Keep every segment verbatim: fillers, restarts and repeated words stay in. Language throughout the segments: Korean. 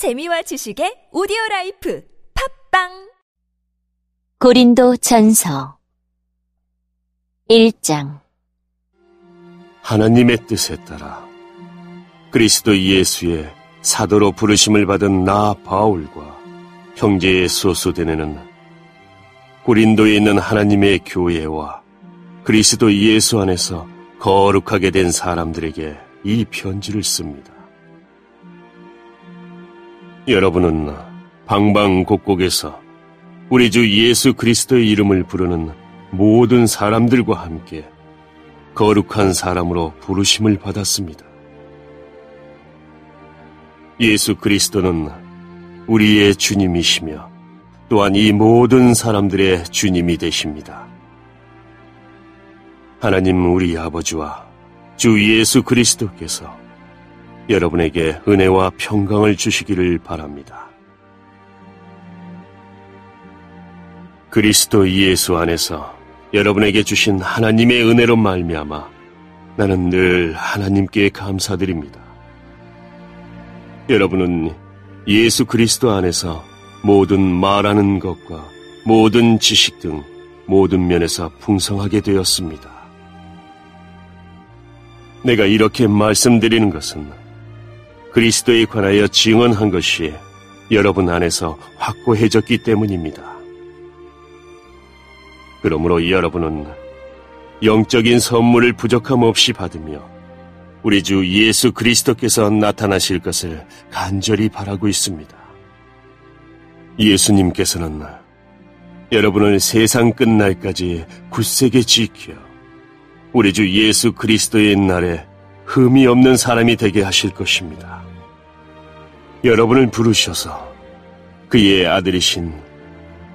재미와 지식의 오디오라이프 팝빵 고린도 전서 일 장. 하나님의 뜻에 따라 그리스도 예수의 사도로 부르심을 받은 나 바울과 형제의 소수대네는 고린도에 있는 하나님의 교회와 그리스도 예수 안에서 거룩하게 된 사람들에게 이 편지를 씁니다. 여러분은 방방곡곡에서 우리 주 예수 그리스도의 이름을 부르는 모든 사람들과 함께 거룩한 사람으로 부르심을 받았습니다. 예수 그리스도는 우리의 주님이시며 또한 이 모든 사람들의 주님이 되십니다. 하나님 우리 아버지와 주 예수 그리스도께서 여러분에게 은혜와 평강을 주시기를 바랍니다. 그리스도 예수 안에서 여러분에게 주신 하나님의 은혜로 말미암아 나는 늘 하나님께 감사드립니다. 여러분은 예수 그리스도 안에서 모든 말하는 것과 모든 지식 등 모든 면에서 풍성하게 되었습니다. 내가 이렇게 말씀드리는 것은 그리스도에 관하여 증언한 것이 여러분 안에서 확고해졌기 때문입니다. 그러므로 여러분은 영적인 선물을 부족함 없이 받으며 우리 주 예수 그리스도께서 나타나실 것을 간절히 바라고 있습니다. 예수님께서는 여러분을 세상 끝날까지 굳세게 지켜 우리 주 예수 그리스도의 날에 흠이 없는 사람이 되게 하실 것입니다. 여러분을 부르셔서 그의 아들이신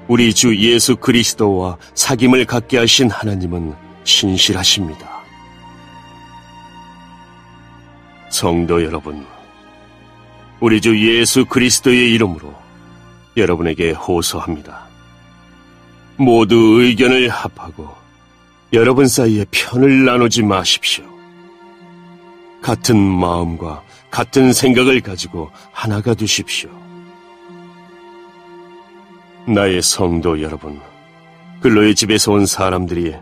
우리 주 예수 그리스도와 사귐을 갖게 하신 하나님은 신실하십니다. 성도 여러분, 우리 주 예수 그리스도의 이름으로 여러분에게 호소합니다. 모두 의견을 합하고 여러분 사이에 편을 나누지 마십시오. 같은 마음과 같은 생각을 가지고 하나가 되십시오. 나의 성도 여러분, 근로의 집에서 온 사람들이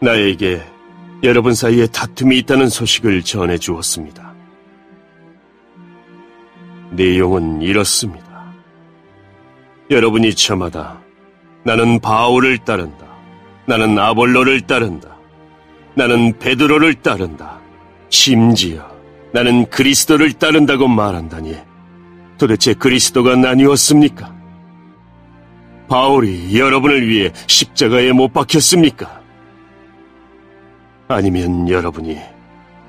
나에게 여러분 사이에 다툼이 있다는 소식을 전해주었습니다. 내용은 이렇습니다. 여러분이 저마다 나는 바울을 따른다, 나는 아볼로를 따른다, 나는 베드로를 따른다, 심지어 나는 그리스도를 따른다고 말한다니 도대체 그리스도가 나뉘었습니까? 바울이 여러분을 위해 십자가에 못 박혔습니까? 아니면 여러분이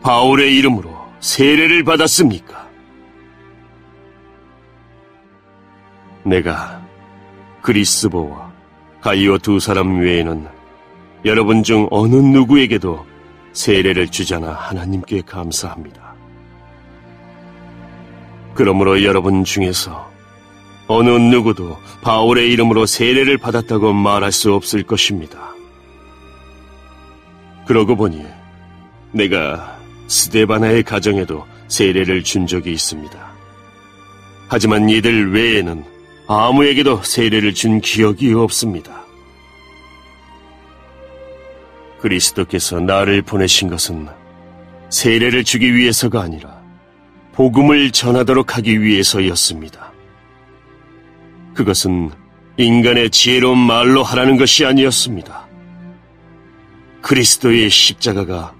바울의 이름으로 세례를 받았습니까? 내가 그리스보와 가이오 두 사람 외에는 여러분 중 어느 누구에게도 세례를 주자나 하나님께 감사합니다. 그러므로 여러분 중에서 어느 누구도 바울의 이름으로 세례를 받았다고 말할 수 없을 것입니다. 그러고 보니 내가 스데바나의 가정에도 세례를 준 적이 있습니다. 하지만 이들 외에는 아무에게도 세례를 준 기억이 없습니다. 그리스도께서 나를 보내신 것은 세례를 주기 위해서가 아니라 복음을 전하도록 하기 위해서였습니다. 그것은 인간의 지혜로운 말로 하라는 것이 아니었습니다. 그리스도의 십자가가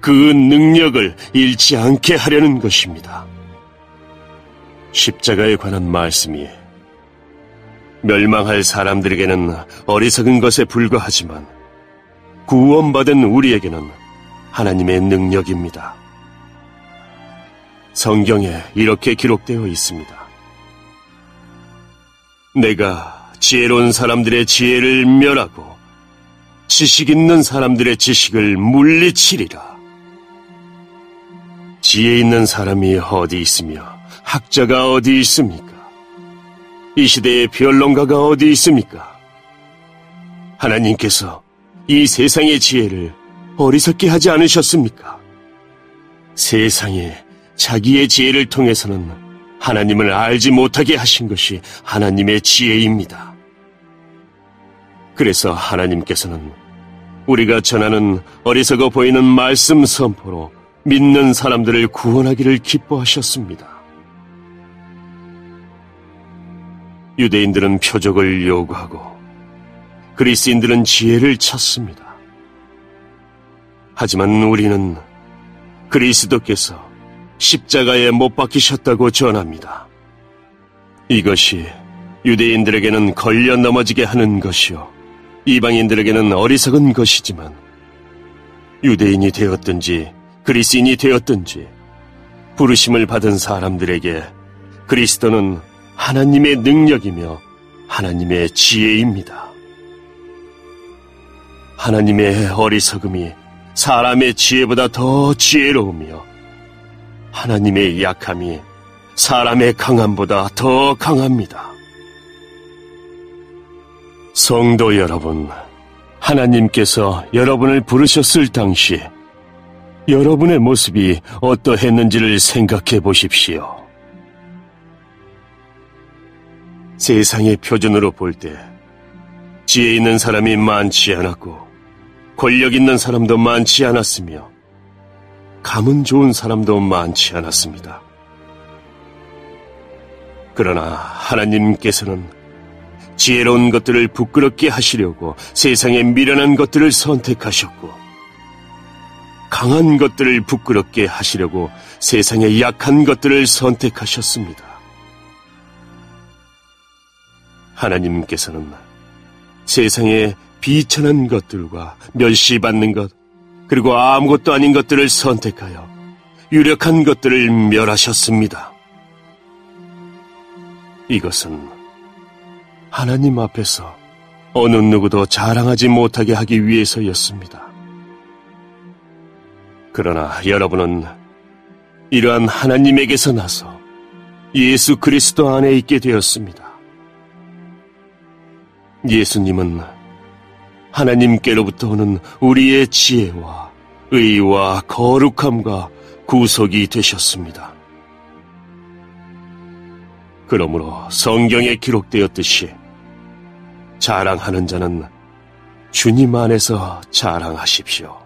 그 능력을 잃지 않게 하려는 것입니다. 십자가에 관한 말씀이 멸망할 사람들에게는 어리석은 것에 불과하지만 구원받은 우리에게는 하나님의 능력입니다. 성경에 이렇게 기록되어 있습니다. 내가 지혜로운 사람들의 지혜를 멸하고 지식 있는 사람들의 지식을 물리치리라. 지혜 있는 사람이 어디 있으며 학자가 어디 있습니까? 이 시대의 변론가가 어디 있습니까? 하나님께서 이 세상의 지혜를 어리석게 하지 않으셨습니까? 세상에 자기의 지혜를 통해서는 하나님을 알지 못하게 하신 것이 하나님의 지혜입니다. 그래서 하나님께서는 우리가 전하는 어리석어 보이는 말씀 선포로 믿는 사람들을 구원하기를 기뻐하셨습니다. 유대인들은 표적을 요구하고 그리스인들은 지혜를 찾습니다. 하지만 우리는 그리스도께서 십자가에 못 박히셨다고 전합니다. 이것이 유대인들에게는 걸려 넘어지게 하는 것이요 이방인들에게는 어리석은 것이지만, 유대인이 되었든지 그리스인이 되었든지 부르심을 받은 사람들에게 그리스도는 하나님의 능력이며 하나님의 지혜입니다. 하나님의 어리석음이 사람의 지혜보다 더 지혜로우며 하나님의 약함이 사람의 강함보다 더 강합니다. 성도 여러분, 하나님께서 여러분을 부르셨을 당시 여러분의 모습이 어떠했는지를 생각해 보십시오. 세상의 표준으로 볼 때 지혜 있는 사람이 많지 않았고 권력 있는 사람도 많지 않았으며 감은 좋은 사람도 많지 않았습니다. 그러나 하나님께서는 지혜로운 것들을 부끄럽게 하시려고 세상의 미련한 것들을 선택하셨고, 강한 것들을 부끄럽게 하시려고 세상의 약한 것들을 선택하셨습니다. 하나님께서는 세상의 비천한 것들과 멸시받는 것, 그리고 아무것도 아닌 것들을 선택하여 유력한 것들을 멸하셨습니다. 이것은 하나님 앞에서 어느 누구도 자랑하지 못하게 하기 위해서였습니다. 그러나 여러분은 이러한 하나님에게서 나서 예수 그리스도 안에 있게 되었습니다. 예수님은 하나님께로부터 오는 우리의 지혜와 의와 거룩함과 구속이 되셨습니다. 그러므로 성경에 기록되었듯이 자랑하는 자는 주님 안에서 자랑하십시오.